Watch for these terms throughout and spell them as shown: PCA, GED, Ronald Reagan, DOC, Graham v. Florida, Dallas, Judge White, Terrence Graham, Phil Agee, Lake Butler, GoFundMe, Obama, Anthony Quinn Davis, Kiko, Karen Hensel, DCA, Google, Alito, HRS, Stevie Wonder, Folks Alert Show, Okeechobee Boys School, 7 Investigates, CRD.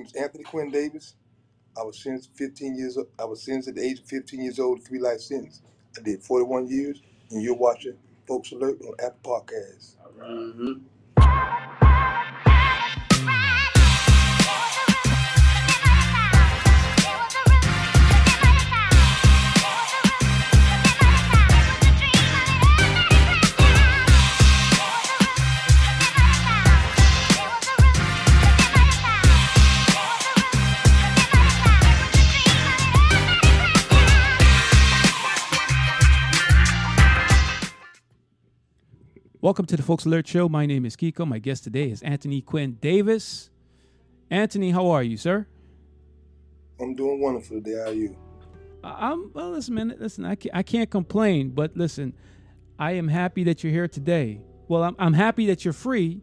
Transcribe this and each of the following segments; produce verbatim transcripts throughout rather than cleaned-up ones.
name is Anthony Quinn Davis. I was sentenced fifteen years. I was sentenced at the age of fifteen years old, three life sentence. I did forty-one years, and you're watching Folks Alert on Apple Podcasts. All right. Mm-hmm. Welcome to the Folks Alert Show. My name is Kiko. My guest today is Anthony Quinn Davis. Anthony, how are you, sir? I'm doing wonderful today. How are you? I'm well. Listen, man. Listen, I can't, I can't complain. But listen, I am happy that you're here today. Well, I'm I'm happy that you're free,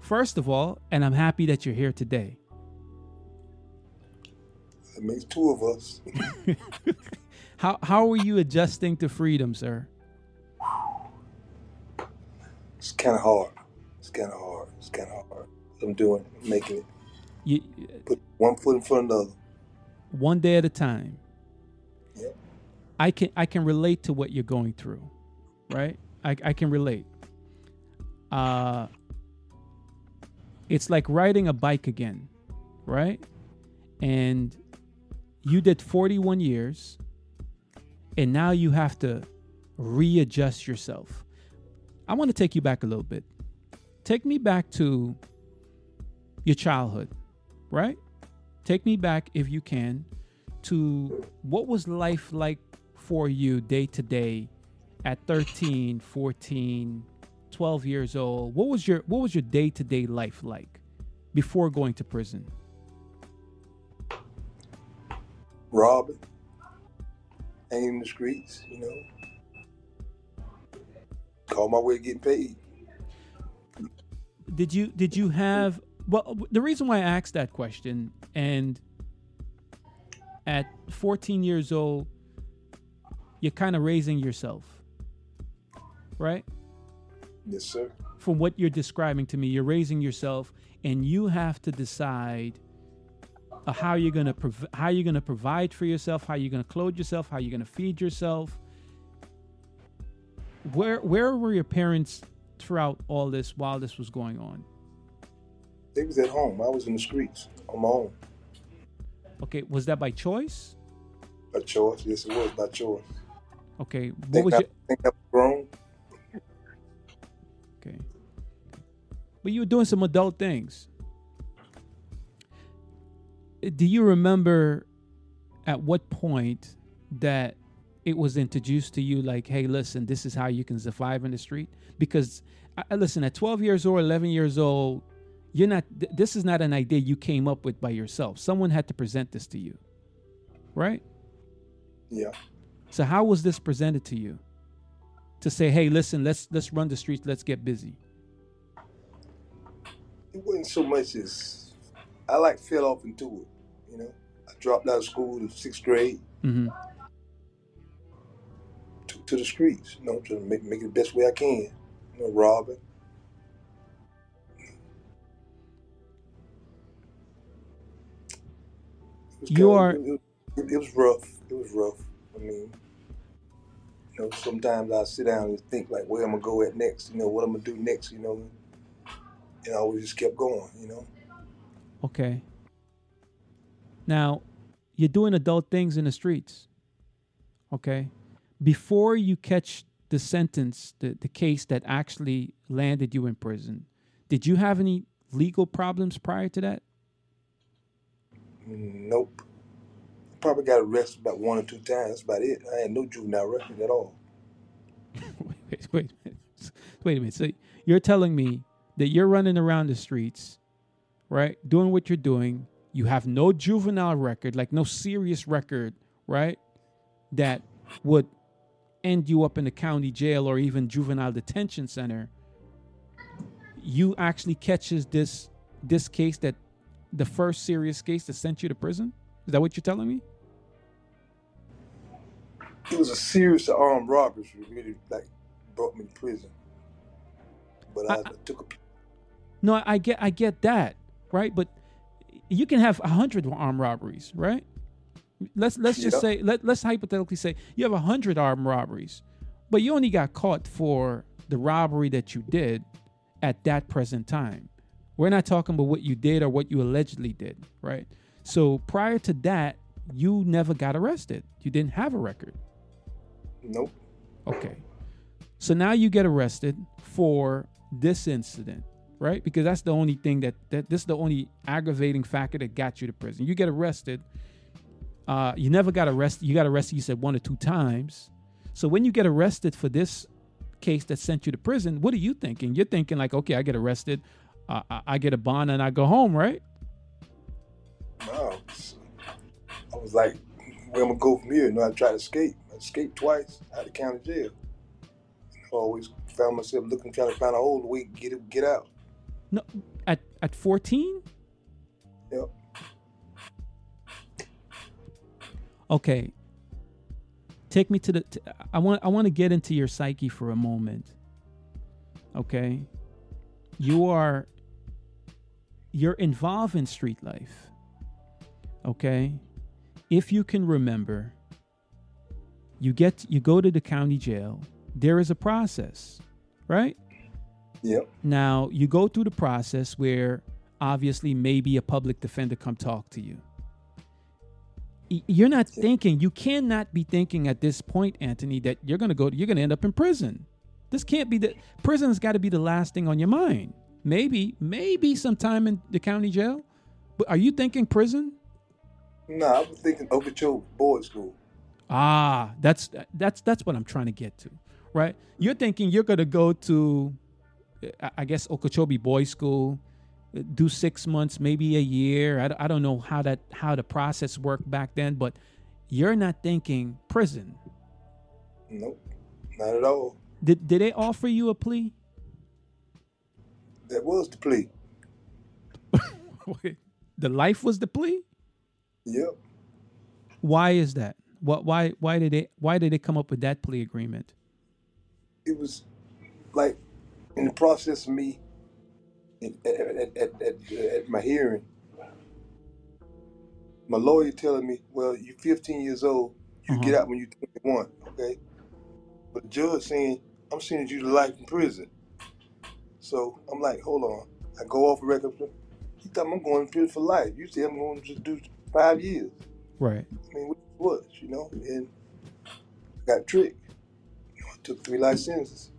first of all, and I'm happy that you're here today. That makes two of us. how how are you adjusting to freedom, sir? It's kind of hard. It's kind of hard. It's kind of hard. I'm doing, I'm making it. You, Put one foot in front of another. One day at a time. Yeah. I can I can relate to what you're going through, right? I I can relate. Uh, it's like riding a bike again, right? And you did forty-one years, and now you have to readjust yourself. I want to take you back a little bit. Take me back to your childhood, right? Take me back, if you can, to what was life like for you day to day at thirteen, fourteen, twelve years old? What was your what was your day-to-day life like before going to prison? Robbing, hanging in the streets, you know. All my way to getting paid. Did you did you have well the reason why I asked that question, and at fourteen years old you're kind of raising yourself, right? Yes, sir. From what you're describing to me, you're raising yourself and you have to decide how you're going to prov- how you're going to provide for yourself, how you're going to clothe yourself, how you're going to feed yourself. Where where were your parents throughout all this while this was going on? They was at home. I was in the streets on my own. Okay, was that by choice? By choice, yes, it was by choice. Okay, what think was I, your... think I was grown. Okay, but you were doing some adult things. Do you remember at what point that it was introduced to you like, hey, listen, this is how you can survive in the street? Because I, listen, at twelve years old, eleven years old, you're not, th- this is not an idea you came up with by yourself. Someone had to present this to you, right? Yeah. So how was this presented to you to say, hey, listen, let's, let's run the streets. Let's get busy. It wasn't so much as I like fell off into it. You know, I dropped out of school in sixth grade. Mm-hmm. To the streets, you know, to make, make it the best way I can, you know, robbing. You are. Of, it, it, it was rough. It was rough. I mean, you know, sometimes I sit down and think like, where am I gonna go at next? You know, what I'm gonna do next? You know, and I always just kept going. You know. Okay. Now, you're doing adult things in the streets. Okay. Before you catch the sentence, the, the case that actually landed you in prison, did you have any legal problems prior to that? Nope. Probably got arrested about one or two times. That's about it. I had no juvenile record at all. wait, wait, wait, wait a minute. So you're telling me that you're running around the streets, right, doing what you're doing. You have no juvenile record, like no serious record, right, that would end you up in the county jail or even juvenile detention center. You actually catches this this case, that the first serious case that sent you to prison? Is that what you're telling me? It was a serious armed robbery really like brought me to prison. But I, I took a No, I get I get that, right? But you can have a hundred armed robberies, right? Let's let's just yeah. say let let's hypothetically say you have a hundred armed robberies, but you only got caught for the robbery that you did at that present time. We're not talking about what you did or what you allegedly did, right? So prior to that, you never got arrested. You didn't have a record. Nope. Okay. So now you get arrested for this incident, right? Because that's the only thing that, that this is the only aggravating factor that got you to prison. You get arrested. Uh, you never got arrested. You got arrested, you said, one or two times. So when you get arrested for this case that sent you to prison, what are you thinking? You're thinking like, okay, I get arrested. Uh, I, I get a bond and I go home, right? No. I was like, where am I going to go from here? You know, I tried to escape. I escaped twice out of county jail. I always found myself looking, trying to find a old way to get it, get out. No, at at fourteen? Yep. Okay. Take me to the. T- I want. I want to get into your psyche for a moment. Okay. You are. You're involved in street life. Okay. If you can remember. You get. You go to the county jail. There is a process, right? Yep. Now, you go through the process where obviously maybe a public defender come talk to you. You're not thinking, you cannot be thinking at this point, Anthony, that you're going to go, you're going to end up in prison. This can't be the, prison's got to be the last thing on your mind. Maybe, maybe sometime in the county jail. But are you thinking prison? No, I was thinking Okeechobee Boys School. Ah, that's, that's, that's what I'm trying to get to. Right. You're thinking you're going to go to, I guess, Okeechobee Boys School, do six months, maybe a year. I, I don't know how that how the process worked back then, but you're not thinking prison. Nope, not at all. Did, did they offer you a plea? That was the plea. Wait, the life was the plea? Yep. Why is that? What? Why? Why did they? Why did they come up with that plea agreement? It was like in the process of me at, at, at, at, at my hearing, my lawyer telling me, well, you're fifteen years old, you uh-huh. get out when you're twenty-one, okay? But the judge saying, I'm sending you to life in prison. So I'm like, hold on. I go off the record. He thought I'm going to prison for life. You said I'm going to just do five years. Right. I mean, what it was, you know? And I got tricked. Took three life sentences,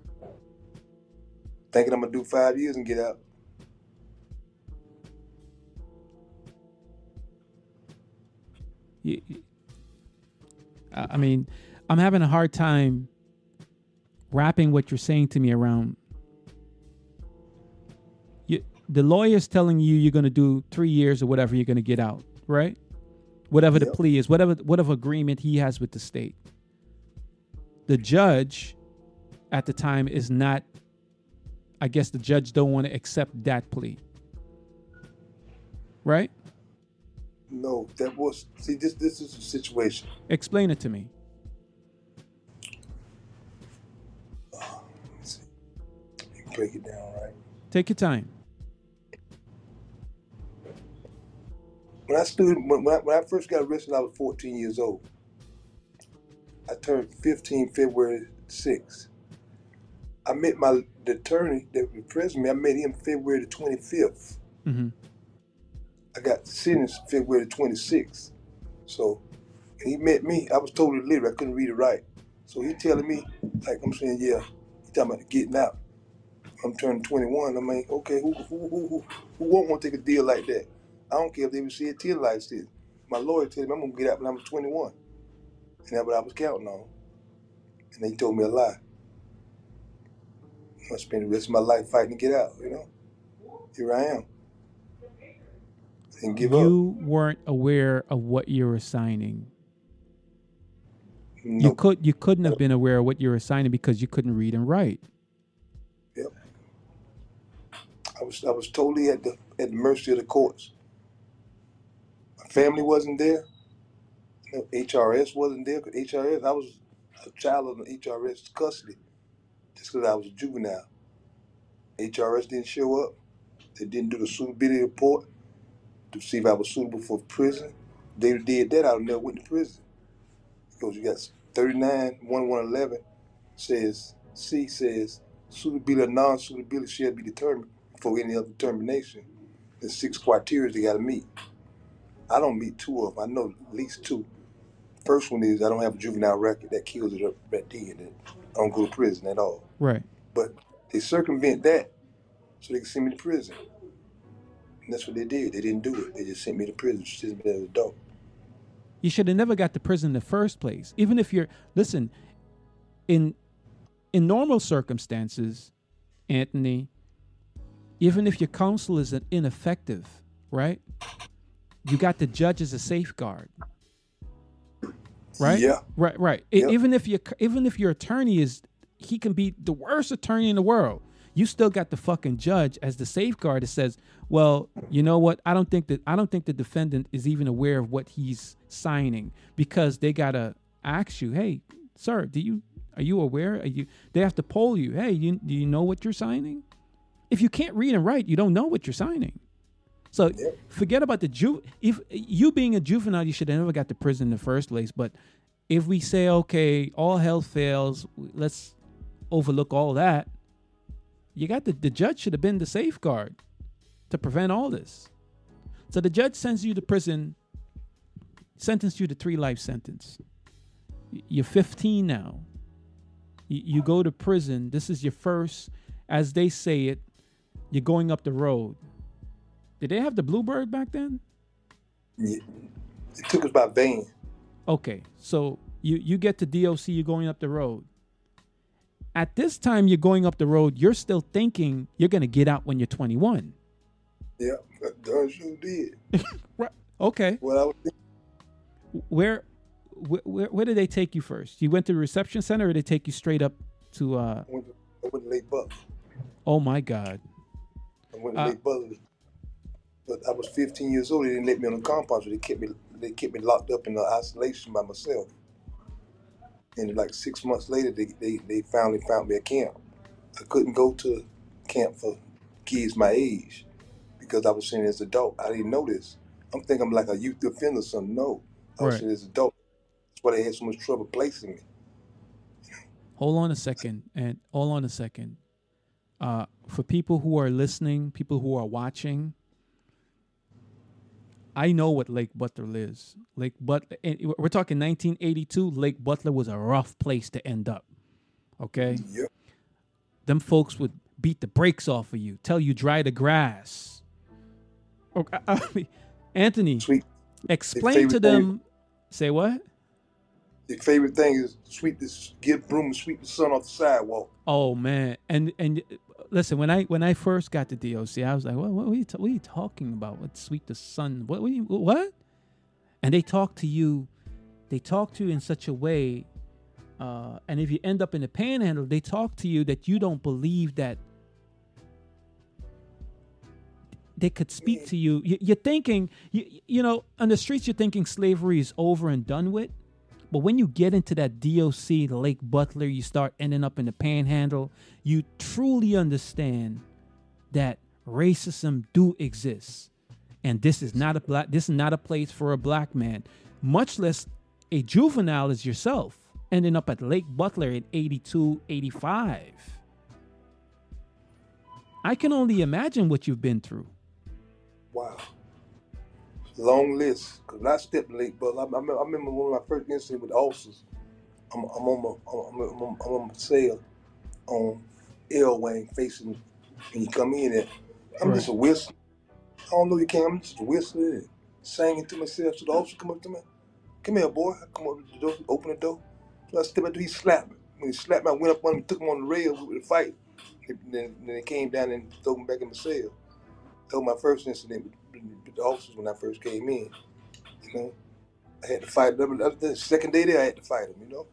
thinking I'm gonna do five years and get out. Yeah, I mean, I'm having a hard time wrapping what you're saying to me around. You, the lawyer's telling you you're gonna do three years or whatever, you're gonna get out, right? Whatever the yep. plea is, whatever whatever agreement he has with the state. The judge at the time is not, I guess the judge don't want to accept that plea. Right? No, that was, see, this this is the situation. Explain it to me. Uh, let's see. Break it down, right? Take your time. When I stood, when I, when I first got arrested, I was fourteen years old. I turned fifteen February sixth. I met my the attorney that imprisoned me. I met him February the twenty-fifth. Mm-hmm. I got sentenced February the twenty-sixth. So when he met me, I was totally illiterate. I couldn't read or write. So he telling me, like I'm saying, yeah, he talking about getting out. I'm turning twenty-one. I mean, okay, who who who who, who won't want to take a deal like that? I don't care if they even see it till life sentence. My lawyer told me I'm gonna get out when I'm twenty-one. And that's what I was counting on. And they told me a lie. I spent the rest of my life fighting to get out, you know? Here I am. I didn't give you up. You weren't aware of what you were signing. Nope. You could you couldn't have been aware of what you were signing because you couldn't read and write. Yep. I was I was totally at the at the mercy of the courts. My family wasn't there. H R S wasn't there. H R S, I was a child of an H R S custody just because I was a juvenile. H R S didn't show up. They didn't do the suitability report. to see if I was suitable for prison. They did that, I never went to prison. Because you got thirty-nine eleven says, C says, suitability or non-suitability shall be determined before any other determination. There's six criteria they got to meet. I don't meet two of them. I know at least two. First one is I don't have a juvenile record. That kills it up right then. I don't go to prison at all. Right. But they circumvent that so they can send me to prison. And that's what they did. They didn't do it. They just sent me to prison. Just sent me there as an adult. You should have never got to prison in the first place. Even if you're, listen, in in normal circumstances, Anthony, even if your counsel is ineffective, right? You got the judge as a safeguard, right? Yeah. Right, right. Yeah. Even if you, even if your attorney is, he can be the worst attorney in the world. You still got the fucking judge as the safeguard that says, "Well, you know what? I don't think that I don't think the defendant is even aware of what he's signing because they gotta ask you, hey, sir, do you are you aware? Are you? They have to poll you. Hey, you do you know what you're signing? If you can't read and write, you don't know what you're signing." So forget about the ju. If you being a juvenile, you should have never got to prison in the first place. But if we say, okay, all hell fails, let's overlook all that. You got the the judge should have been the safeguard to prevent all this. So the judge sends you to prison, sentenced you to three life sentence. You're fifteen now. You, you go to prison. This is your first, as they say it, you're going up the road. Did they have the Bluebird back then? Yeah. It took us by van. Okay. So you, you get to D O C, you're going up the road. At this time you're going up the road, you're still thinking you're going to get out when you're twenty-one. Yeah, I darn sure did. Right. Okay. Well, I was thinking. Where, where, where did they take you first? You went to the reception center or did they take you straight up to... Uh... I, went to I went to Lake Butler. Oh, my God. I went to uh, Lake Butler. But I was fifteen years old. They didn't let me on the compound, so they kept me. They kept me locked up in isolation by myself. And like six months later, they they, they finally found me a camp. I couldn't go to camp for kids my age because I was seen as an adult. I didn't know this. I'm thinking I'm like a youth offender or something. No, I was right. Seen as an adult. That's why they had so much trouble placing me. Hold on a second, and hold on a second. Uh, for people who are listening, people who are watching. I know what Lake Butler is. Lake Butler, and we're talking nineteen eighty-two. Lake Butler was a rough place to end up. Okay? Yep. Them folks would beat the brakes off of you, tell you dry the grass. Okay, I mean, Anthony, sweet. Explain to them. Thing. Say what? Their favorite thing is sweep this, get broom and sweep the sun off the sidewalk. Oh man, and and. Listen, when I when I first got to D O C, I was like, well, what, what, are, you ta- what are you talking about? What sweep the sun? What, what, you, what? And they talk to you. They talk to you in such a way. Uh, and if you end up in a panhandle, they talk to you that you don't believe that they could speak to you. you you're thinking, you, you know, on the streets, you're thinking slavery is over and done with. But when you get into that D O C, the Lake Butler, you start ending up in the panhandle, you truly understand that racism do exist. And this is not a black, this is not a place for a black man, much less a juvenile as yourself, ending up at Lake Butler at eighty-two, eighty-five. I can only imagine what you've been through. Wow. Long list, because I stepped late, but I, I, remember, I remember one of my first incidents with officers. I'm, I'm on my I'm, I'm, I'm, I'm on my cell on L Wayne facing when you come in and I'm right. Just a whistler. I don't know you can't, I'm just a whistler and singing to myself. So the officer come up to me, come here boy, I come up to the door, open the door. So I stepped up to him, he slapped me. When he slapped me, I went up on him, took him on the rail with the fight. And then, then they came down and threw me back in my cell. That was my first incident. The officers when I first came in, you know, I had to fight them. The second day there, I had to fight them, you know.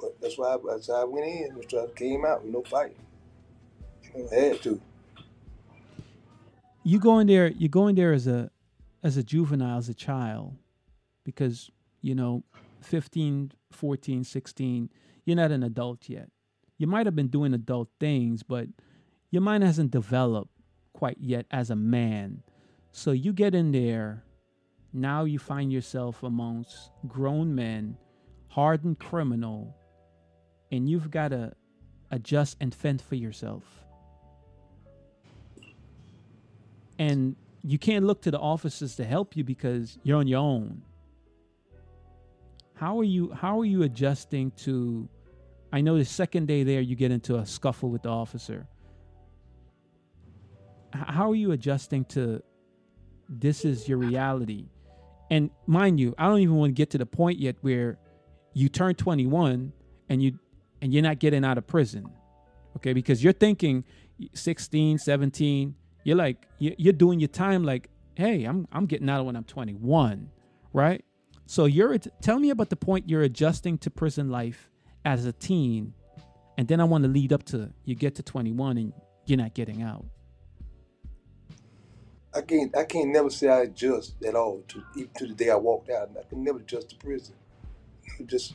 But that's why I, that's why I went in. That's why I came out with no fighting. You know, I had to. You go in there. You go in there as a, as a juvenile, as a child, because you know, fifteen, fourteen, sixteen. You're not an adult yet. You might have been doing adult things, but your mind hasn't developed quite yet as a man. So you get in there. Now you find yourself amongst grown men, hardened criminal, and you've got to adjust and fend for yourself. And you can't look to the officers to help you because you're on your own. How are you, how are you adjusting to, I know the second day there you get into a scuffle with the officer. How are you adjusting to this is your reality? And mind you, I don't even want to get to the point yet where you turn twenty-one and you and you're not getting out of prison. Okay, because you're thinking sixteen, seventeen, you're like you're doing your time like, hey, I'm I'm getting out when I'm twenty-one, right? So you're tell me about the point you're adjusting to prison life as a teen, and then I want to lead up to you get to twenty-one and you're not getting out. I can't. I can't never say I adjust at all. To, even to the day I walked out, I can never adjust to prison. Just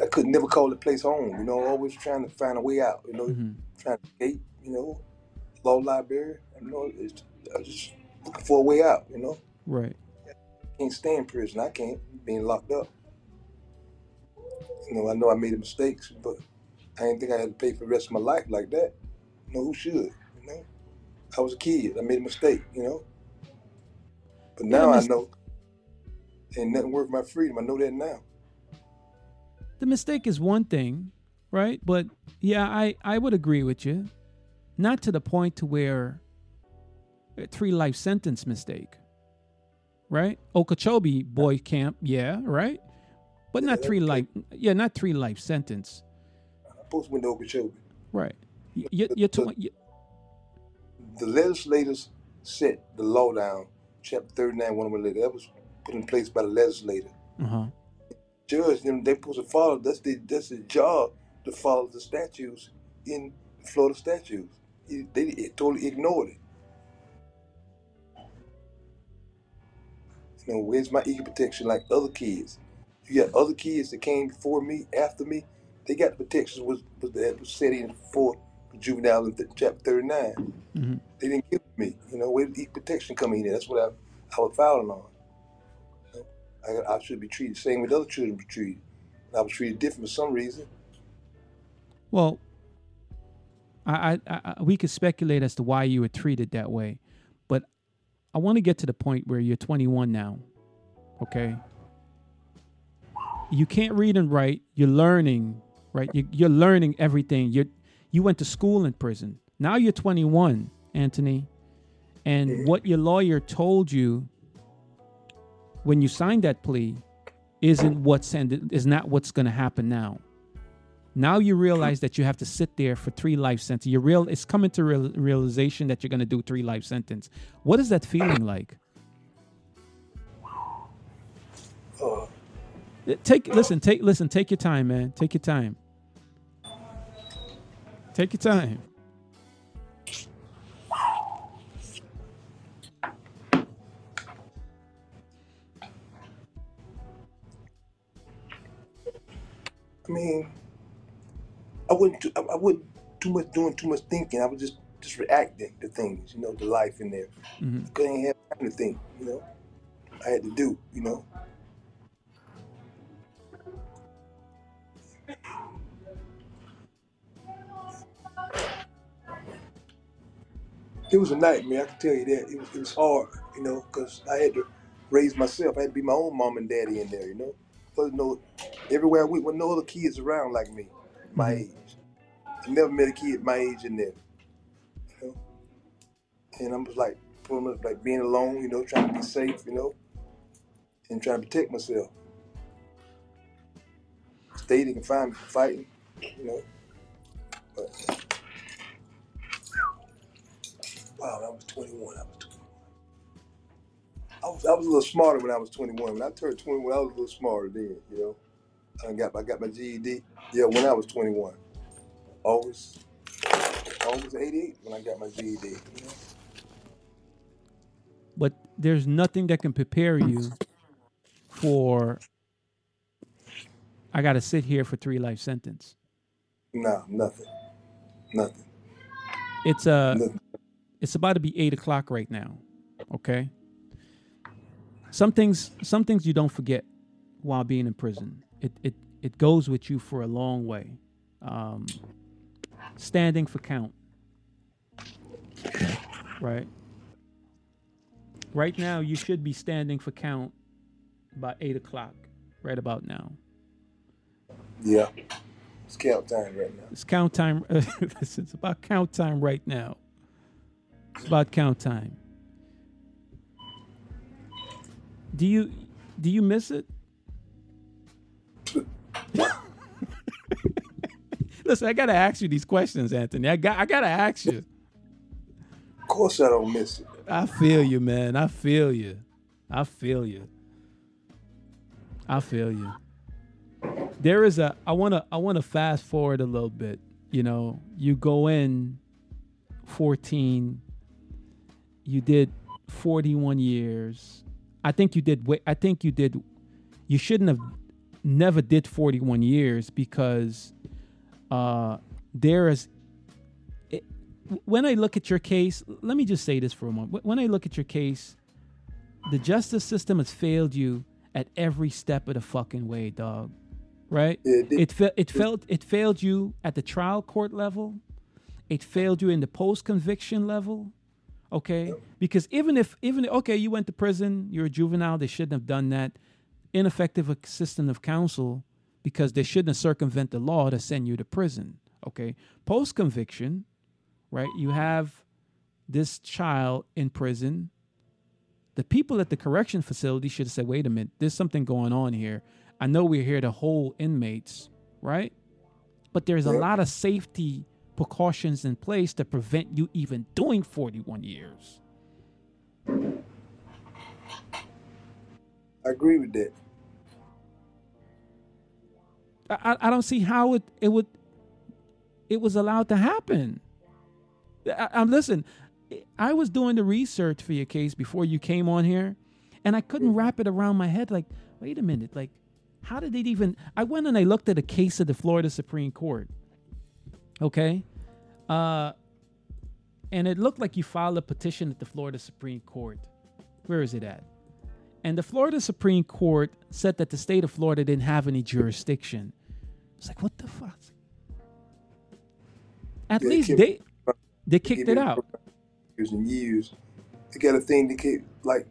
I could never call the place home. You know, always trying to find a way out. You know, mm-hmm. trying to escape. You know, law library. You know, it's, I'm just looking for a way out. You know, right. I can't stay in prison. I can't being locked up. You know, I know I made mistakes, but I didn't think I had to pay for the rest of my life like that. You know, who should? You know. I was a kid. I made a mistake, you know. But now yeah, mis- I know ain't nothing worth my freedom. I know that now. The mistake is one thing, right? But yeah, I, I would agree with you. Not to the point to where a three life sentence mistake, right? Okeechobee boy camp, yeah, right? But yeah, not three life. Yeah, not three life sentence. I supposed to went to Okeechobee. Right. You, you're twenty. The legislators set the law down, chapter thirty-nine, one of the that was put in place by the legislator. Uh-huh. Judge, them they supposed to follow. That's the that's the job to follow the statutes in the Florida statutes. It, they it totally ignored it. You know, where's my equal protection like other kids? You got other kids that came before me, after me. They got the protections was was that was set in for juvenile in chapter thirty-nine. Mm-hmm. They didn't give me, you know, where did equal protection come in? That's what I, I was filing on. You know, I, I should be treated the same with other children be treated. And I was treated different for some reason. Well, I, I, I we could speculate as to why you were treated that way, but I want to get to the point where you're twenty-one now, okay? You can't read and write. You're learning, right? You, you're learning everything. You're You went to school in prison. Now you're twenty-one, Anthony. And what your lawyer told you when you signed that plea isn't what's ended, is not what's going to happen now. Now you realize that you have to sit there for three life sentence. You real it's coming to real, realization that you're going to do three life sentence. What is that feeling like? Take listen, take listen, take your time, man. Take your time. Take your time. I mean, I wouldn't. Do, I, I wouldn't too much doing too much thinking. I was just just reacting to things, you know, to life in there. Mm-hmm. I couldn't have time to think, you know. I had to do, you know. It was a nightmare, I can tell you that. It was, it was hard, you know, because I had to raise myself. I had to be my own mom and daddy in there, you know. But, you know, everywhere I went, with no other kids around like me, my age. I never met a kid my age in there, you know. And I'm just like, like being alone, you know, trying to be safe, you know, and trying to protect myself. Stay, they can find me fighting, you know. But, wow, I was twenty-one. I was twenty-one. I was I was a little smarter when I was twenty-one. When I turned twenty-one, I was a little smarter then. You know, I got I got my G E D. Yeah, when I was twenty-one, August August eighty-eight when I got my G E D. You know? But there's nothing that can prepare you for. I got to sit here for three life sentence. No, nothing, nothing. It's a. Nothing. It's about to be eight o'clock right now. Okay. Some things, some things you don't forget while being in prison. It it it goes with you for a long way. Um, standing for count. Right. Right now, you should be standing for count by eight o'clock. Right about now. Yeah. It's count time right now. It's count time. It's about count time right now. It's about count time. Do you do you miss it? Listen, I gotta ask you these questions, Anthony. I got I gotta ask you. Of course, I don't miss it. I feel you, man. I feel you. I feel you. I feel you. There is a I wanna I wanna fast forward a little bit. You know, you go in fourteen. You did forty-one years. I think you did. I think you did. You shouldn't have never did forty-one years because uh, there is. It, when I look at your case, let me just say this for a moment. When I look at your case, the justice system has failed you at every step of the fucking way, dog. Right? It it, fa- it failed. It failed you at the trial court level. It failed you in the post-conviction level. Okay, because even if even okay, you went to prison, you're a juvenile. They shouldn't have done that. Ineffective system of counsel because they shouldn't have circumvent the law to send you to prison. Okay, post conviction, right? You have this child in prison. The people at the correction facility should have said, "Wait a minute, there's something going on here. I know we're here to hold inmates, right? But there's a lot of safety precautions in place to prevent you even doing forty-one years." I agree with that. I, I don't see how it, it would it was allowed to happen. I, I'm listen, I was doing the research for your case before you came on here, and I couldn't wrap it around my head. Like, wait a minute, like, how did it even? I went and I looked at a case of the Florida Supreme Court. Okay, uh, and it looked like you filed a petition at the Florida Supreme Court. Where is it at? And the Florida Supreme Court said that the state of Florida didn't have any jurisdiction. It's like, what the fuck? At they least they they kicked it out. Years and years. They got a thing to keep, like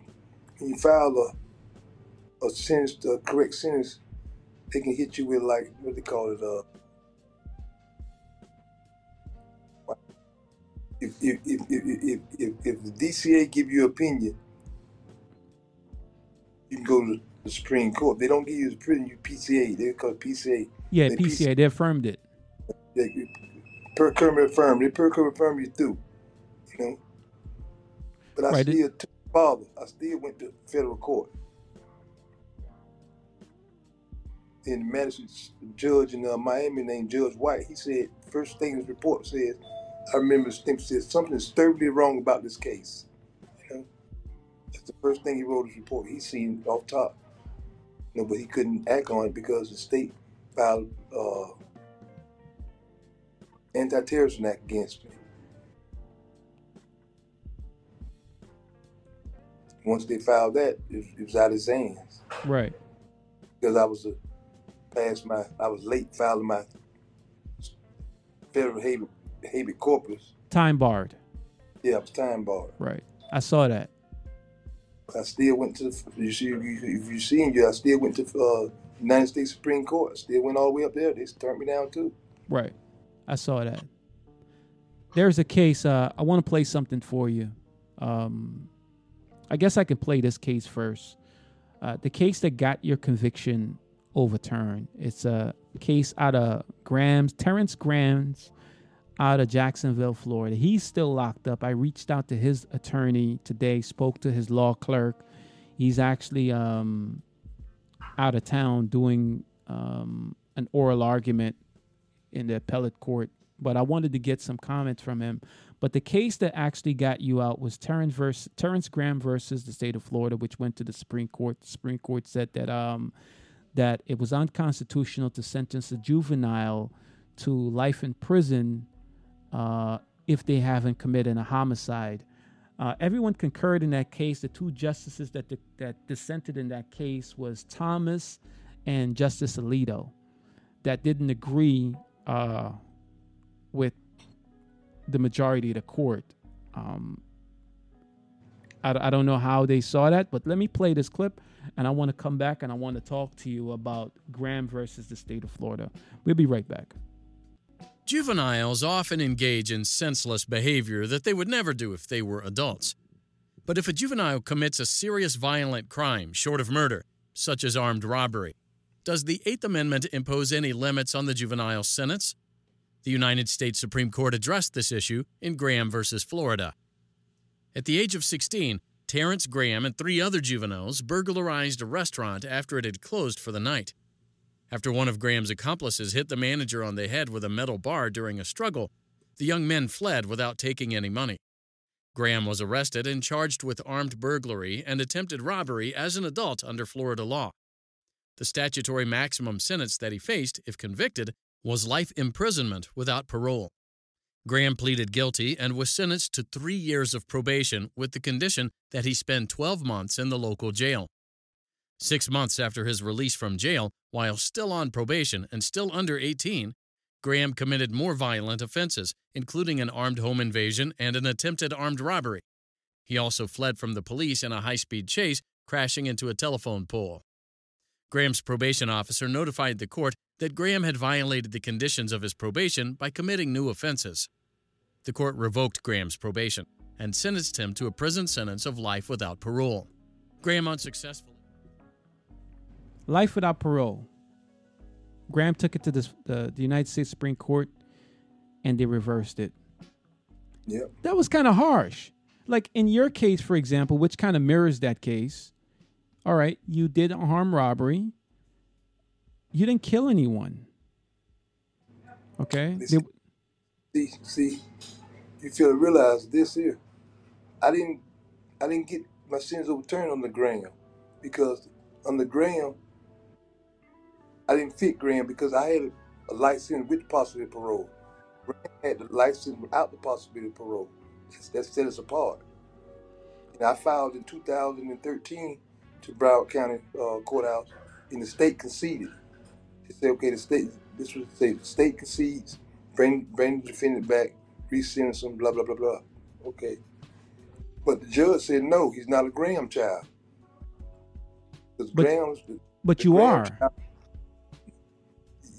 when you file a a sentence, a correct sentence, they can hit you with like what they call it. Uh, If if if if if if the D C A give you opinion, you can go to the Supreme Court. If they don't give you the prison, you P C A. They call it P C A. Yeah, they P C A. P C A. They affirmed it. They, per current affirm. They per current affirm you through. You know. But I right. still took father. I still went to federal court. And the magistrate judge in uh, Miami named Judge White. He said first thing his report says. I remember Stimp said something is terribly wrong about this case. You know, that's the first thing he wrote his report. He seen off top, you know, but he couldn't act on it because the state filed uh, anti-terrorism act against me. Once they filed that, it, it was out of his hands. Right. Because I was a, past my, I was late filing my federal habeas. Habeas corpus. Time barred. Yeah, it was time barred. Right. I saw that. I still went to, you see, if you seen you, I still went to uh, United States Supreme Court. I still went all the way up there. They turned me down too. Right. I saw that. There's a case. Uh, I want to play something for you. Um, I guess I can play this case first. Uh, the case that got your conviction overturned. It's a case out of Graham's, Terrence Graham's, out of Jacksonville, Florida. He's still locked up. I reached out to his attorney today, spoke to his law clerk. He's actually um, out of town doing um, an oral argument in the appellate court. But I wanted to get some comments from him. But the case that actually got you out was Terrence, versus, Terrence Graham versus the state of Florida, which went to the Supreme Court. The Supreme Court said that um, that it was unconstitutional to sentence a juvenile to life in prison Uh, if they haven't committed a homicide. Uh, everyone concurred in that case. The two justices that di- that dissented in that case was Thomas and Justice Alito, that didn't agree uh, with the majority of the court. Um, I, I don't know how they saw that, but let me play this clip, and I want to come back and I want to talk to you about Graham versus the state of Florida. We'll be right back. Juveniles often engage in senseless behavior that they would never do if they were adults. But if a juvenile commits a serious violent crime short of murder, such as armed robbery, does the Eighth Amendment impose any limits on the juvenile sentence? The United States Supreme Court addressed this issue in Graham v. Florida. At the age of sixteen, Terrence Graham and three other juveniles burglarized a restaurant after it had closed for the night. After one of Graham's accomplices hit the manager on the head with a metal bar during a struggle, the young men fled without taking any money. Graham was arrested and charged with armed burglary and attempted robbery as an adult under Florida law. The statutory maximum sentence that he faced, if convicted, was life imprisonment without parole. Graham pleaded guilty and was sentenced to three years of probation with the condition that he spend twelve months in the local jail. Six months after his release from jail, while still on probation and still under eighteen, Graham committed more violent offenses, including an armed home invasion and an attempted armed robbery. He also fled from the police in a high-speed chase, crashing into a telephone pole. Graham's probation officer notified the court that Graham had violated the conditions of his probation by committing new offenses. The court revoked Graham's probation and sentenced him to a prison sentence of life without parole. Graham unsuccessfully. Life without parole. Graham took it to the, uh, the United States Supreme Court, and they reversed it. Yep. That was kind of harsh. Like in your case, for example, which kind of mirrors that case. All right, you did armed robbery. You didn't kill anyone. Okay? See, they, see, see, you feel to realize this here. I didn't, I didn't get my sins overturned on the Graham because on the Graham, I didn't fit Graham because I had a license with the possibility of parole. Graham had the license without the possibility of parole. That's, that set us apart. And I filed in two thousand thirteen to Broward County uh, Courthouse, and the state conceded. They said, okay, the state, this was the state concedes, bring, bring the defendant back, re-sentence him, blah, blah, blah, blah. Okay. But the judge said, no, he's not a Graham child. Because Graham's the, but the you Graham are. Child,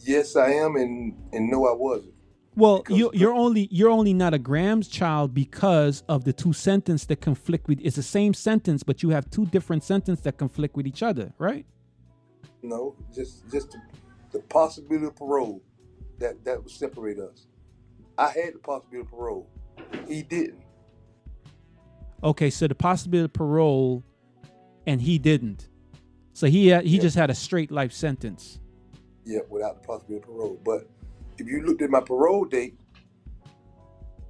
yes, I am, and, and no, I wasn't. Well, you, you're only you're only not a Graham's child because of the two sentences that conflict with. It's the same sentence, but you have two different sentences that conflict with each other, right? No, just just the, the possibility of parole that that would separate us. I had the possibility of parole. He didn't. Okay, so the possibility of parole, and he didn't. So he had, he yeah. just had a straight life sentence. Yeah, without the possibility of parole, but. If you looked at my parole date,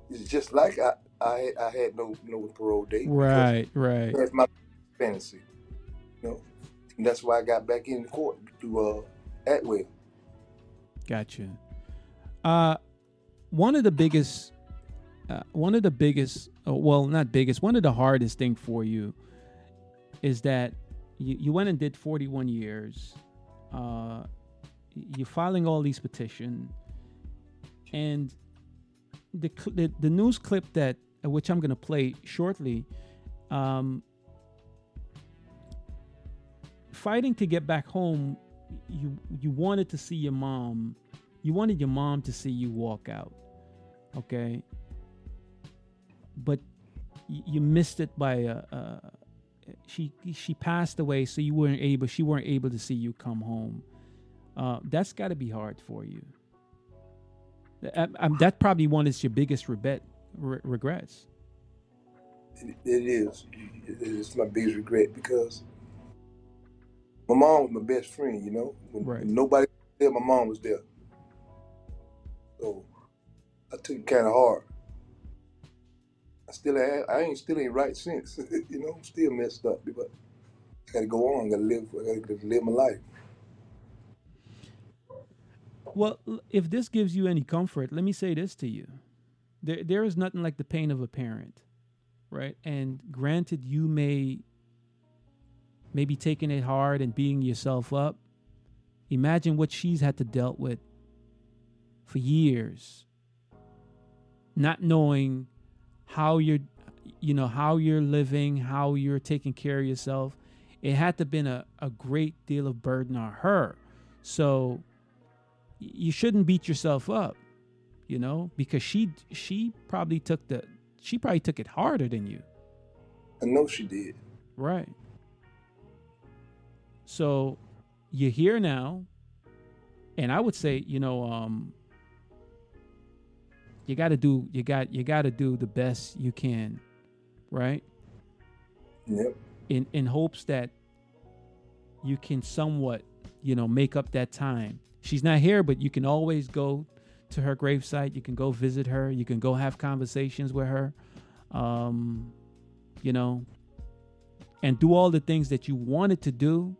it's just like I I, I had no no parole date. Right, right. That's my fantasy, you know, and that's why I got back in the court to uh, Atwell. Gotcha. Uh, one of the biggest, uh, one of the biggest, uh, well, not biggest, one of the hardest thing for you is that you, you went and did forty-one years. Uh, you're filing all these petitions. And the, the the news clip that which I'm going to play shortly, um, fighting to get back home, you you wanted to see your mom, you wanted your mom to see you walk out, okay. But you missed it by a, a she she passed away, so you weren't able she weren't able to see you come home. Uh, that's got to be hard for you. I, I'm, that probably one is your biggest regret, re- regrets. It, it is. It's my biggest regret because my mom was my best friend, you know? When, right. when nobody was there, my mom was there. So I took it kind of hard. I still have, I ain't still ain't right since, you know? I'm still messed up, but I got to go on. I got to live, I got to live my life. Well, if this gives you any comfort, let me say this to you. There, there is nothing like the pain of a parent, right? And granted, you may maybe taking it hard and beating yourself up. Imagine what she's had to dealt with for years, not knowing how you're, you know, how you're living, how you're taking care of yourself. It had to have been a, a great deal of burden on her. So you shouldn't beat yourself up, you know, because she she probably took the she probably took it harder than you. I know she did. Right. So you're here now, and I would say, you know, um, you got to do you got you got to do the best you can, right? Yep. In in hopes that you can somewhat, you know, make up that time. She's not here, but you can always go to her gravesite. You can go visit her. You can go have conversations with her, um, you know, and do all the things that you wanted to do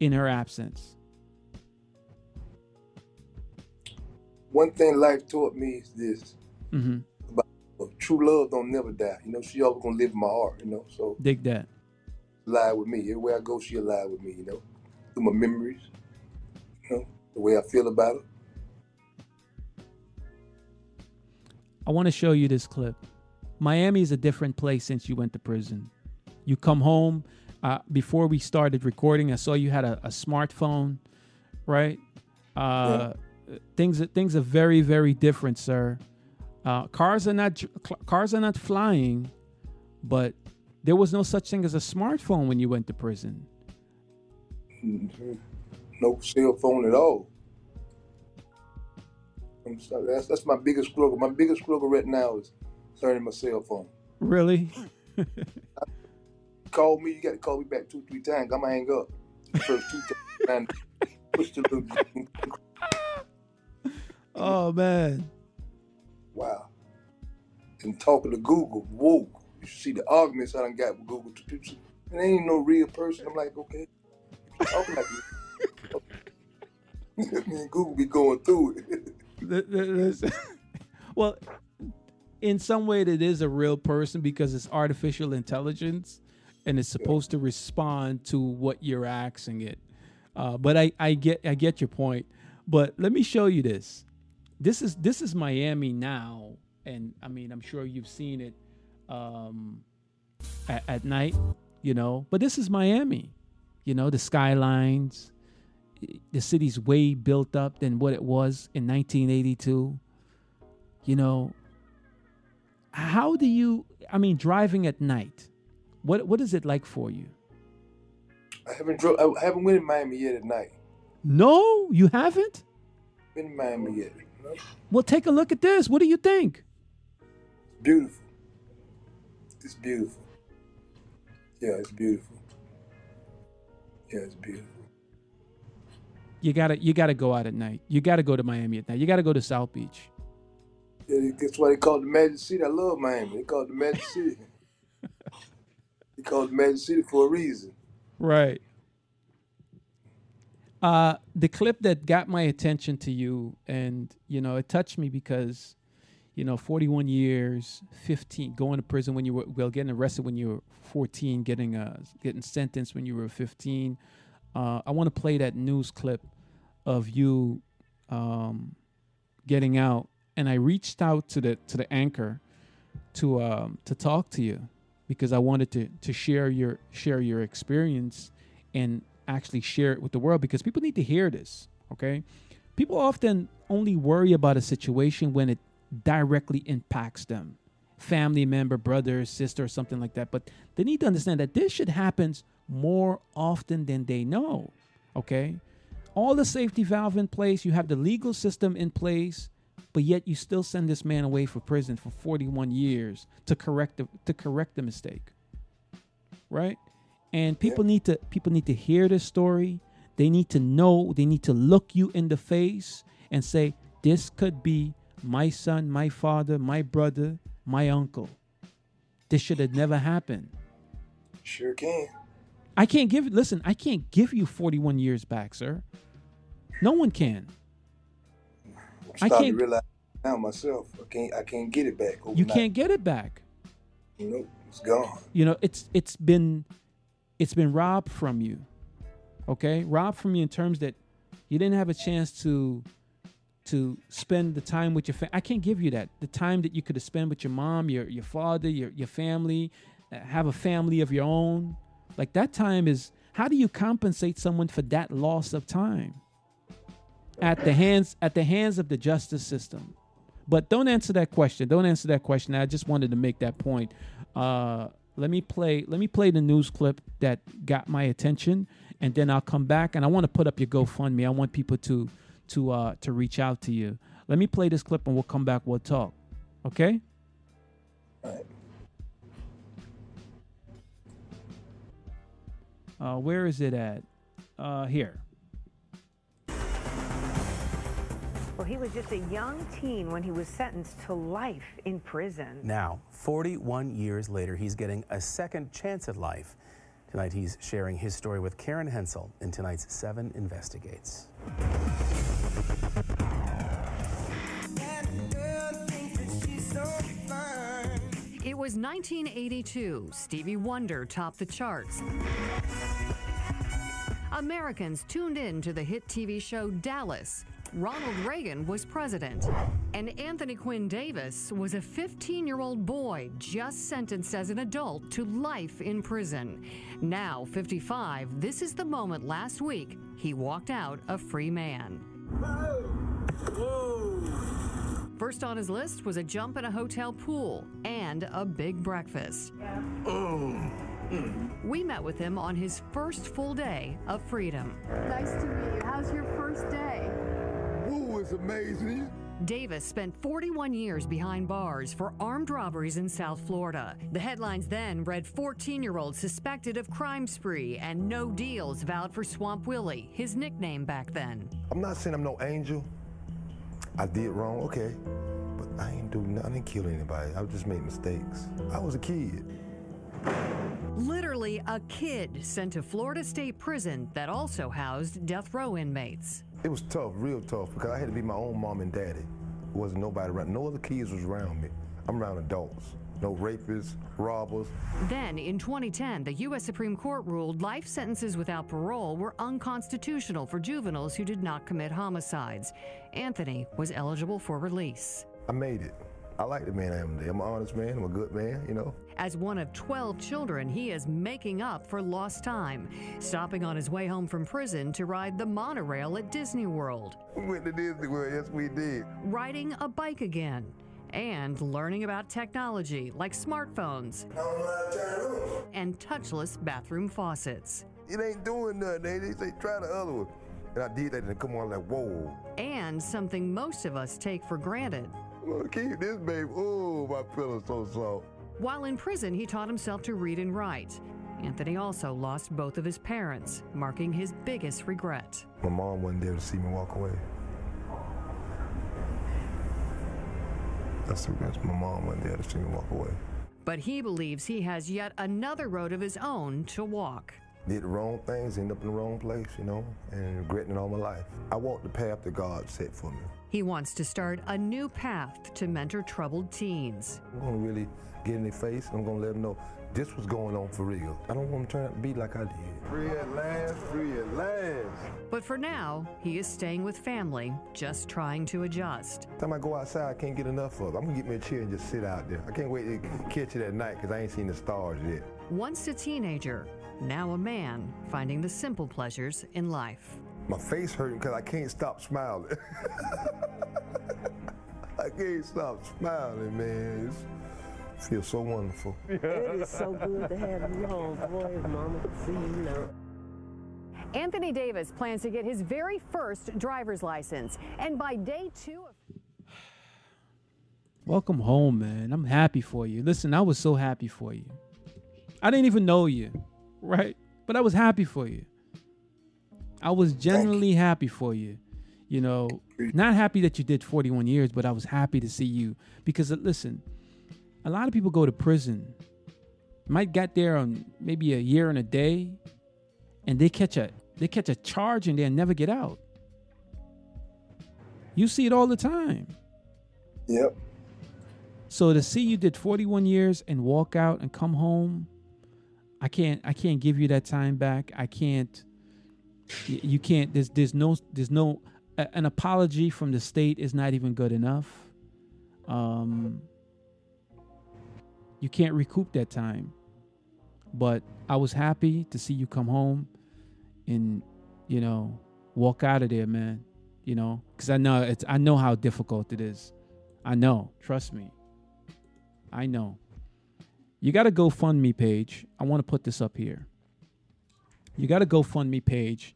in her absence. One thing life taught me is this. Mm-hmm. About true love don't never die. You know, she always gonna live in my heart, you know, so. Dig that. Alive with me. Everywhere I go, she alive with me, you know, through my memories, you know, the way I feel about her. I want to show you this clip. Miami is a different place since you went to prison. You come home. Uh, before we started recording, I saw you had a, a smartphone, right? Uh, yeah. Things things are very, very different, sir. Uh, cars are not cars are not flying, but there was no such thing as a smartphone when you went to prison. Mm-hmm. No cell phone at all. I'm sorry. That's, that's my biggest struggle. My biggest struggle right now is learning my cell phone. Really? Call me. You got to call me back two, three times. I'm gonna hang up. First two times. Push the little. Oh man! Wow. And talking to Google. Whoa! You should see the arguments I done got with Google. And they ain't no real person. I'm like, okay. Talking like me. Google be going through it. Well, in some way, it is a real person because it's artificial intelligence, and it's supposed yeah. to respond to what you're asking it. Uh, but I, I get I get your point. But let me show you this. This is this is Miami now, and I mean I'm sure you've seen it um, at, at night, you know. But this is Miami, you know, the skylines. The city's way built up than what it was in nineteen eighty-two. You know, how do you, I mean, driving at night, what what is it like for you? I haven't drove, I haven't been in Miami yet at night. No, you haven't? Been in Miami yet. No. Well, take a look at this. What do you think? Beautiful. It's beautiful. Yeah, it's beautiful. Yeah, it's beautiful. You gotta, you gotta go out at night. You gotta go to Miami at night. You gotta go to South Beach. Yeah, that's why they call it the Magic City. I love Miami. They call it the Magic City. They call it the Magic City for a reason. Right. Uh, the clip that got my attention to you, and you know, it touched me because, you know, forty-one years, fifteen, going to prison when you were well, getting arrested when you were fourteen, getting uh, getting sentenced when you were fifteen. Uh, I want to play that news clip of you um, getting out, and I reached out to the to the anchor to um, to talk to you because I wanted to to share your share your experience and actually share it with the world because people need to hear this. Okay, people often only worry about a situation when it directly impacts them, family member, brother, sister, or something like that. But they need to understand that this shit happens more often than they know. Okay, all the safety valve in place, you have the legal system in place, but yet you still send this man away for prison for forty-one years to correct the, to correct the mistake, right? And people need to people need to hear this story. They need to know. They need to look you in the face and say, "This could be my son, my father, my brother, my uncle. This should have never happened." Sure can. I can't give it. Listen, I can't give you forty-one years back, sir. No one can. I'm starting I can't to realize now myself. I can't. I can't get it back overnight. You can't get it back. Nope, it's gone. You know, it's it's been it's been robbed from you. Okay, robbed from you in terms that you didn't have a chance to to spend the time with your family. I can't give you that. The time that you could have spent with your mom, your your father, your your family, uh, have a family of your own. Like that time is. How do you compensate someone for that loss of time at the hands at the hands of the justice system? But don't answer that question. Don't answer that question. I just wanted to make that point. Uh, let me play. Let me play the news clip that got my attention, and then I'll come back. And I want to put up your GoFundMe. I want people to to uh, to reach out to you. Let me play this clip, and we'll come back. We'll talk. Okay. All right. Uh, where is it at? Uh, here. Well, he was just a young teen when he was sentenced to life in prison. Now, forty-one years later, he's getting a second chance at life. Tonight, he's sharing his story with Karen Hensel in tonight's seven Investigates. It was nineteen eighty-two. Stevie Wonder topped the charts. Americans tuned in to the hit T V show Dallas. Ronald Reagan was president. And Anthony Quinn Davis was a fifteen-year-old boy just sentenced as an adult to life in prison. Now fifty-five, this is the moment last week he walked out a free man. Whoa. Whoa. First on his list was a jump in a hotel pool and a big breakfast. Yeah. Mm. We met with him on his first full day of freedom. Nice to meet you. How's your first day? Ooh, it's amazing. Davis spent forty-one years behind bars for armed robberies in South Florida. The headlines then read fourteen-year-old suspected of crime spree and no deals vowed for Swamp Willie, his nickname back then. I'm not saying I'm no angel. I did wrong, okay, but I ain't do nothing. I didn't kill anybody. I just made mistakes. I was a kid. Literally a kid sent to Florida State Prison that also housed death row inmates. It was tough, real tough, because I had to be my own mom and daddy. There wasn't nobody around. No other kids was around me. I'm around adults. No rapists, robbers. Then in twenty ten, the U S Supreme Court ruled life sentences without parole were unconstitutional for juveniles who did not commit homicides. Anthony was eligible for release. I made it. I like the man I am today. I'm an honest man. I'm a good man, you know. As one of twelve children, he is making up for lost time, stopping on his way home from prison to ride the monorail at Disney World. We went to Disney World, yes we did. Riding a bike again. And learning about technology like smartphones and touchless bathroom faucets. It ain't doing nothing. They, they say, try the other one. And I did that and come on like, whoa. And something most of us take for granted. Well, keep this, babe. Oh, my pillow's so soft. While in prison, he taught himself to read and write. Anthony also lost both of his parents, marking his biggest regret. My mom wasn't there to see me walk away. That's the reason my mom went there to see me walk away. But he believes he has yet another road of his own to walk. Did the wrong things, ended up in the wrong place, you know, and regretting it all my life. I walked the path that God set for me. He wants to start a new path to mentor troubled teens. I'm going to really get in their face. I'm going to let them know this was going on for real. I don't want them to turn out to be like I did. Free at last, free at last. But for now, he is staying with family, just trying to adjust. Every time I go outside, I can't get enough of it. I'm going to get me a chair and just sit out there. I can't wait to catch it at night because I ain't seen the stars yet. Once a teenager, now a man, finding the simple pleasures in life. My face hurting because I can't stop smiling. I can't stop smiling, man. It feels so wonderful. It is so good to have you home, boy, mama. See you now. Anthony Davis plans to get his very first driver's license, and by day two of... Welcome home, man. I'm happy for you. Listen, I was so happy for you. I didn't even know you, right? But I was happy for you. I was genuinely happy for you, you know, not happy that you did forty-one years, but I was happy to see you because, listen, a lot of people go to prison, might got there on maybe a year and a day, and they catch a they catch a charge and they'll never get out. You see it all the time. Yep. So to see you did forty-one years and walk out and come home, I can't I can't give you that time back. I can't you can't there's there's no there's no an apology from the state is not even good enough. Um you can't recoup that time. But I was happy to see you come home and, you know, walk out of there, man. You know, because I know it's I know how difficult it is. I know. Trust me. I know. You got a GoFundMe page. I want to put this up here. You got a GoFundMe page.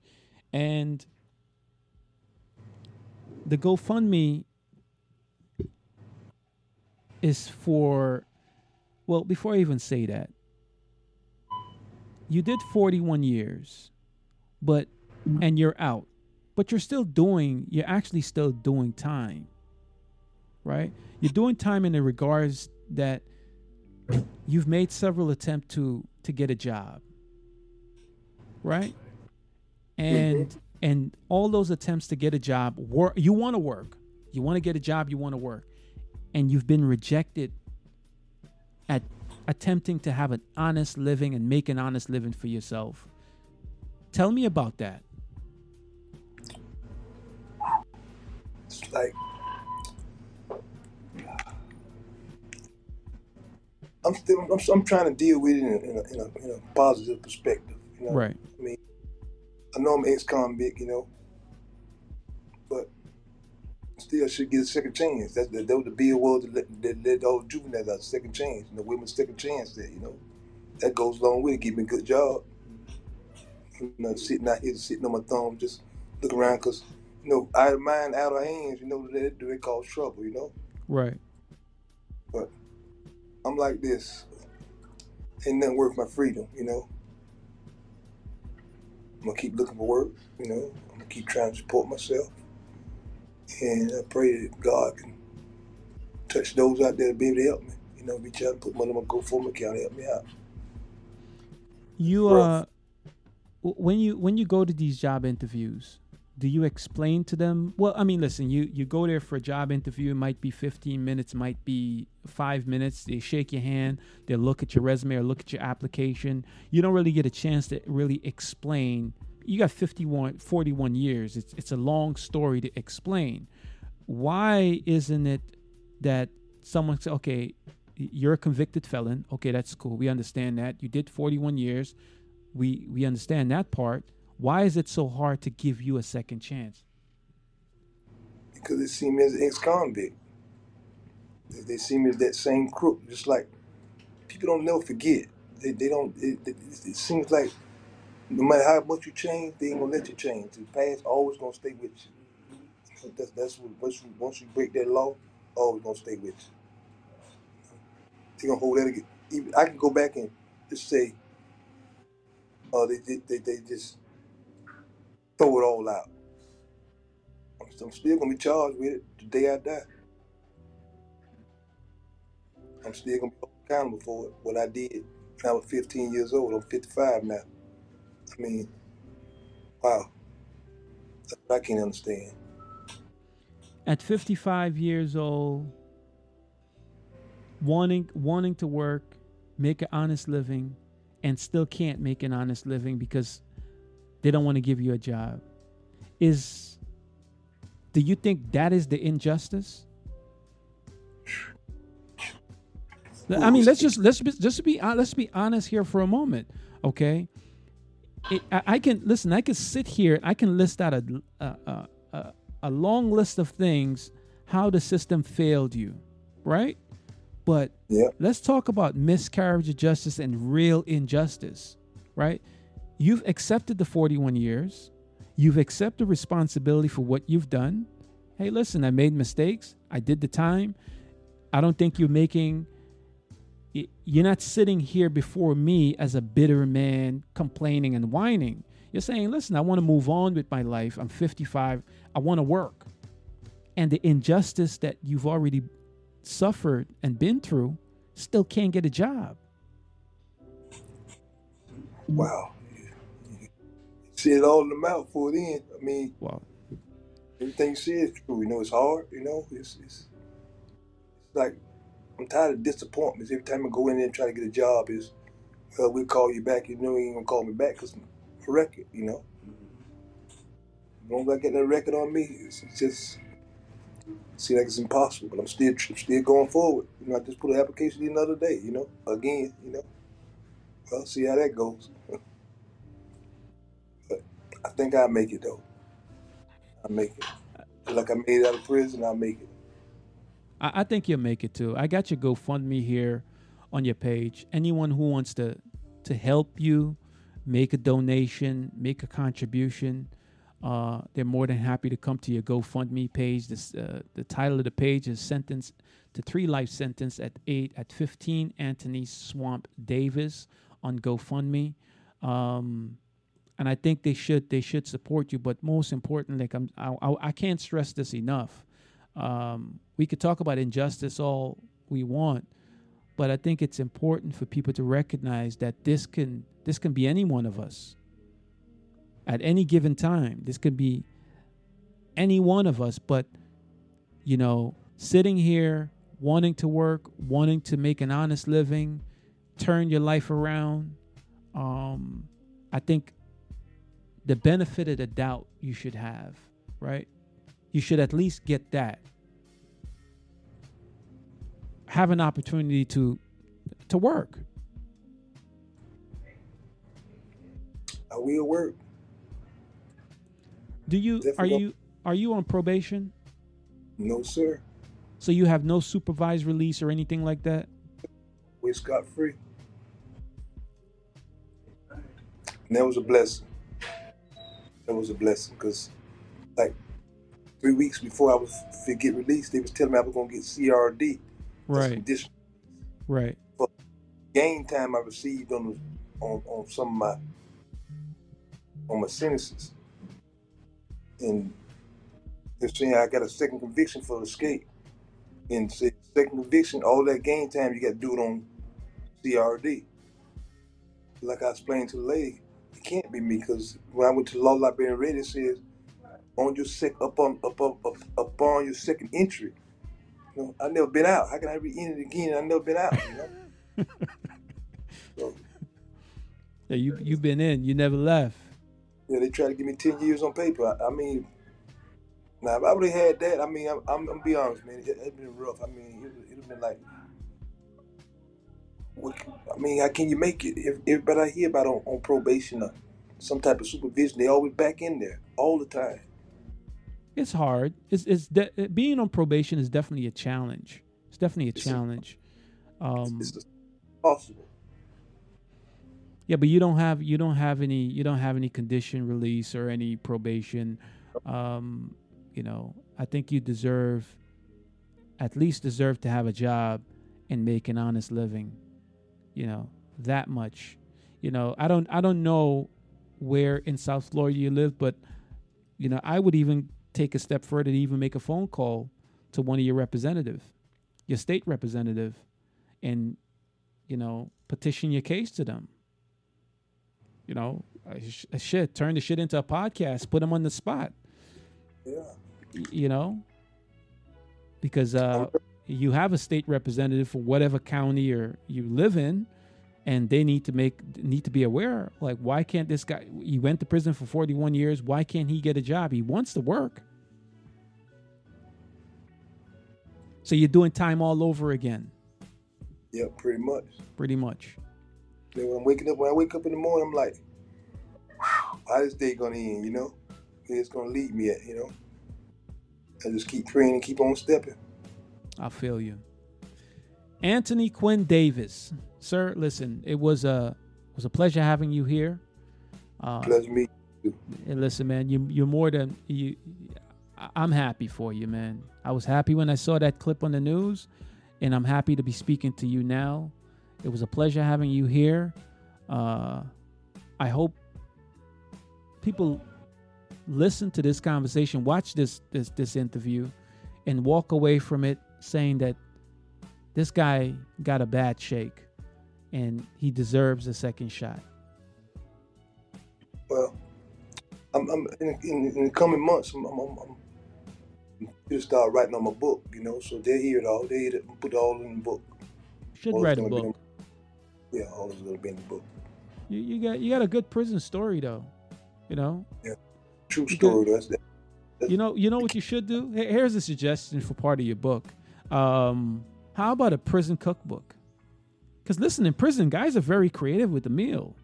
And the GoFundMe is for, well, before I even say that, you did forty-one years, but, and you're out, but you're still doing, you're actually still doing time, right? You're doing time in the regards that you've made several attempts to, to get a job, right? And, and all those attempts to get a job, wor- you want to work, you want to get a job, you want to work, and you've been rejected at attempting to have an honest living and make an honest living for yourself. Tell me about that. It's like, I'm still, I'm, I'm trying to deal with it in a, in a, in a, in a positive perspective. You know? Right. I mean, I know I'm ex-convict, you know, but still should get a second chance. That's the, that was the bill was that let, that let the old juveniles out, second chance. You know, women's second chance there, you know. That goes along with it, keeping a good job. You know, sitting out here, sitting on my thumb, just look around, because, you know, out of mind, out of hands, you know, they, they cause trouble, you know? Right. But I'm like this. Ain't nothing worth my freedom, you know? I'm going to keep looking for work, you know? I'm going to keep trying to support myself. And I pray that God can touch those out there to be able to help me. You know, be trying to put money on my GoFundMe account to help me out. You are... Uh, when you when you go to these job interviews, do you explain to them? Well, I mean, listen, you, you go there for a job interview. It might be fifteen minutes, might be five minutes. They shake your hand. They look at your resume or look at your application. You don't really get a chance to really explain. You got fifty-one, forty-one years. It's it's a long story to explain. Why isn't it that someone says, okay, you're a convicted felon. Okay, that's cool. We understand that. You did forty-one years. We we understand that part. Why is it so hard to give you a second chance? Because they see me as an ex-convict. They, they see me as that same crook. Just like people don't never forget. They they don't. It, it, it seems like no matter how much you change, they ain't gonna let you change. The past always gonna stay with you. That's that's what once you once you break that law, always gonna stay with you. They gonna hold that again. Even, I can go back and just say. Uh, they, they, they, they just throw it all out. I'm, I'm still going to be charged with it the day I die. I'm still going to be accountable for it, what I did when I was fifteen years old. I'm fifty-five now. I mean, wow. That's what I can't understand. At fifty-five years old, wanting wanting to work, make an honest living, and still can't make an honest living because they don't want to give you a job. Is, do you think that is the injustice? I mean, let's just let's just be let's be honest here for a moment, okay? It, I, I can listen. I can sit here. I can list out a a, a a long list of things how the system failed you, right? But yep. Let's talk about miscarriage of justice and real injustice, right? You've accepted the forty-one years. You've accepted responsibility for what you've done. Hey, listen, I made mistakes. I did the time. I don't think you're making... You're not sitting here before me as a bitter man complaining and whining. You're saying, listen, I want to move on with my life. I'm fifty-five. I want to work. And the injustice that you've already... suffered and been through, still can't get a job. Wow. You said all in the mouthful then. I mean, wow. Everything you said is true. You know, it's hard, you know, it's, it's, it's like I'm tired of disappointments. Every time I go in there and try to get a job is, well, we'll call you back. You know you ain't going to call me back because a record, you know. As long as I get that record on me, it's, it's just, it seems like it's impossible. But I'm still still going forward. You know, I just put an application in another day, you know, again, you know. Well, see how that goes. But I think I'll make it, though. I'll make it. Like I made it out of prison, I'll make it. I think you'll make it too. I got your GoFundMe here on your page. Anyone who wants to to help you, make a donation, make a contribution, uh, they're more than happy to come to your GoFundMe page. This, uh, the title of the page is "Sentence to Three Life Sentence at Eight at Fifteen Anthony Swamp Davis" on GoFundMe, um, and I think they should they should support you. But most importantly, like I'm, I, I, I can't stress this enough. Um, we could talk about injustice all we want, but I think it's important for people to recognize that this can this can be any one of us at any given time. This could be any one of us, but, you know, sitting here wanting to work, wanting to make an honest living, turn your life around. Um, I think the benefit of the doubt you should have, right? You should at least get that. Have an opportunity to to work. I will work. Do you Definitely. are you are you on probation? No, sir. So you have no supervised release or anything like that? We're scot free. And that was a blessing. That was a blessing because, like, three weeks before I was to get released, they was telling me I was gonna get C R D. Right. Right. But game time I received on on on some of my on my sentences, and they're saying I got a second conviction for escape. And say second conviction, all that game time you got to do it on C R D. Like I explained to the lady, it can't be me because when I went to law library and read it, it says on your sec up on up up up upon your second entry. I've never been out. How can I re-enter it again? I've never been out. You know? So, yeah, you you've been in. You never left. Yeah, they try to give me ten years on paper. I, I mean, now if I would have had that, I mean, I'm I'm, I'm be honest, man, it, it'd been rough. I mean, it it'd been like, what, I mean, how can you make it? If, everybody I hear about on, on probation or some type of supervision, they always back in there all the time. It's hard. It's it's de- being on probation is definitely a challenge. It's definitely a it's challenge. Um, it's possible. Yeah, but you don't have you don't have any you don't have any condition release or any probation. Um, you know, I think you deserve, at least deserve to have a job and make an honest living. You know that much. You know, I don't I don't know where in South Florida you live, but you know I would even take a step further to even make a phone call to one of your representative, your state representative, and, you know, petition your case to them. You know, shit, turn the shit into a podcast, put them on the spot. Yeah. You know, because uh, you have a state representative for whatever county or you live in, and they need to make need to be aware. Like, why can't this guy? He went to prison for forty-one years. Why can't he get a job? He wants to work. So you're doing time all over again. Yeah, pretty much. Pretty much. Yeah, when I'm waking up, when I wake up in the morning, I'm like, "How this day gonna end?" You know, it's gonna lead me at. You know, I just keep praying and keep on stepping. I feel you. Anthony Quinn Davis, sir, listen, it was a was a pleasure having you here. Uh, pleasure meeting you. And listen, man, you you're more than you. I'm happy for you, man. I was happy when I saw that clip on the news, and I'm happy to be speaking to you now. It was a pleasure having you here. Uh, I hope people listen to this conversation, watch this this this interview, and walk away from it saying that this guy got a bad shake, and he deserves a second shot. Well, I'm, I'm in, in, in the coming months, I'm, I'm, I'm, I'm he'll start writing on my book, you know. So they hear it all. They hear it, put it all in the book. Should all write a book. In, yeah, all is gonna be in the book. You you got you got a good prison story though, you know. Yeah, true story. That's that. That's you know you know what you should do. Here's a suggestion for part of your book. Um, how about a prison cookbook? Because listen, in prison, guys are very creative with the meal.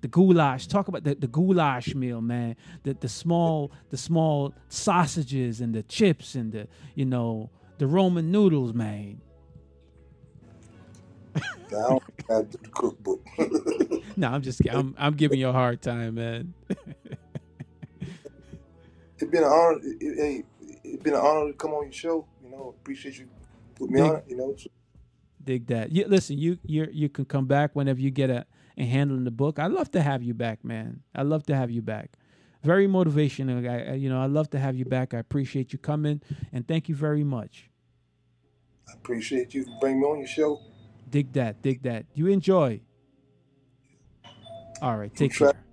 The goulash. Talk about the, the goulash meal, man. The the small the small sausages and the chips and the you know the Roman noodles, man. No, I don't have the cookbook. No, I'm just kidding. I'm I'm giving you a hard time, man. It's been an honor. It, it, it's been an honor to come on your show. You know, appreciate you put me dig, on it. You know, so. Dig that. You listen. You you you can come back whenever you get a. And handling the book. I'd love to have you back, man. I'd love to have you back. Very motivational. I, you know, I'd love to have you back. I appreciate you coming, and thank you very much. I appreciate you bringing me on your show. Dig that. Dig that. You enjoy. All right. Take care.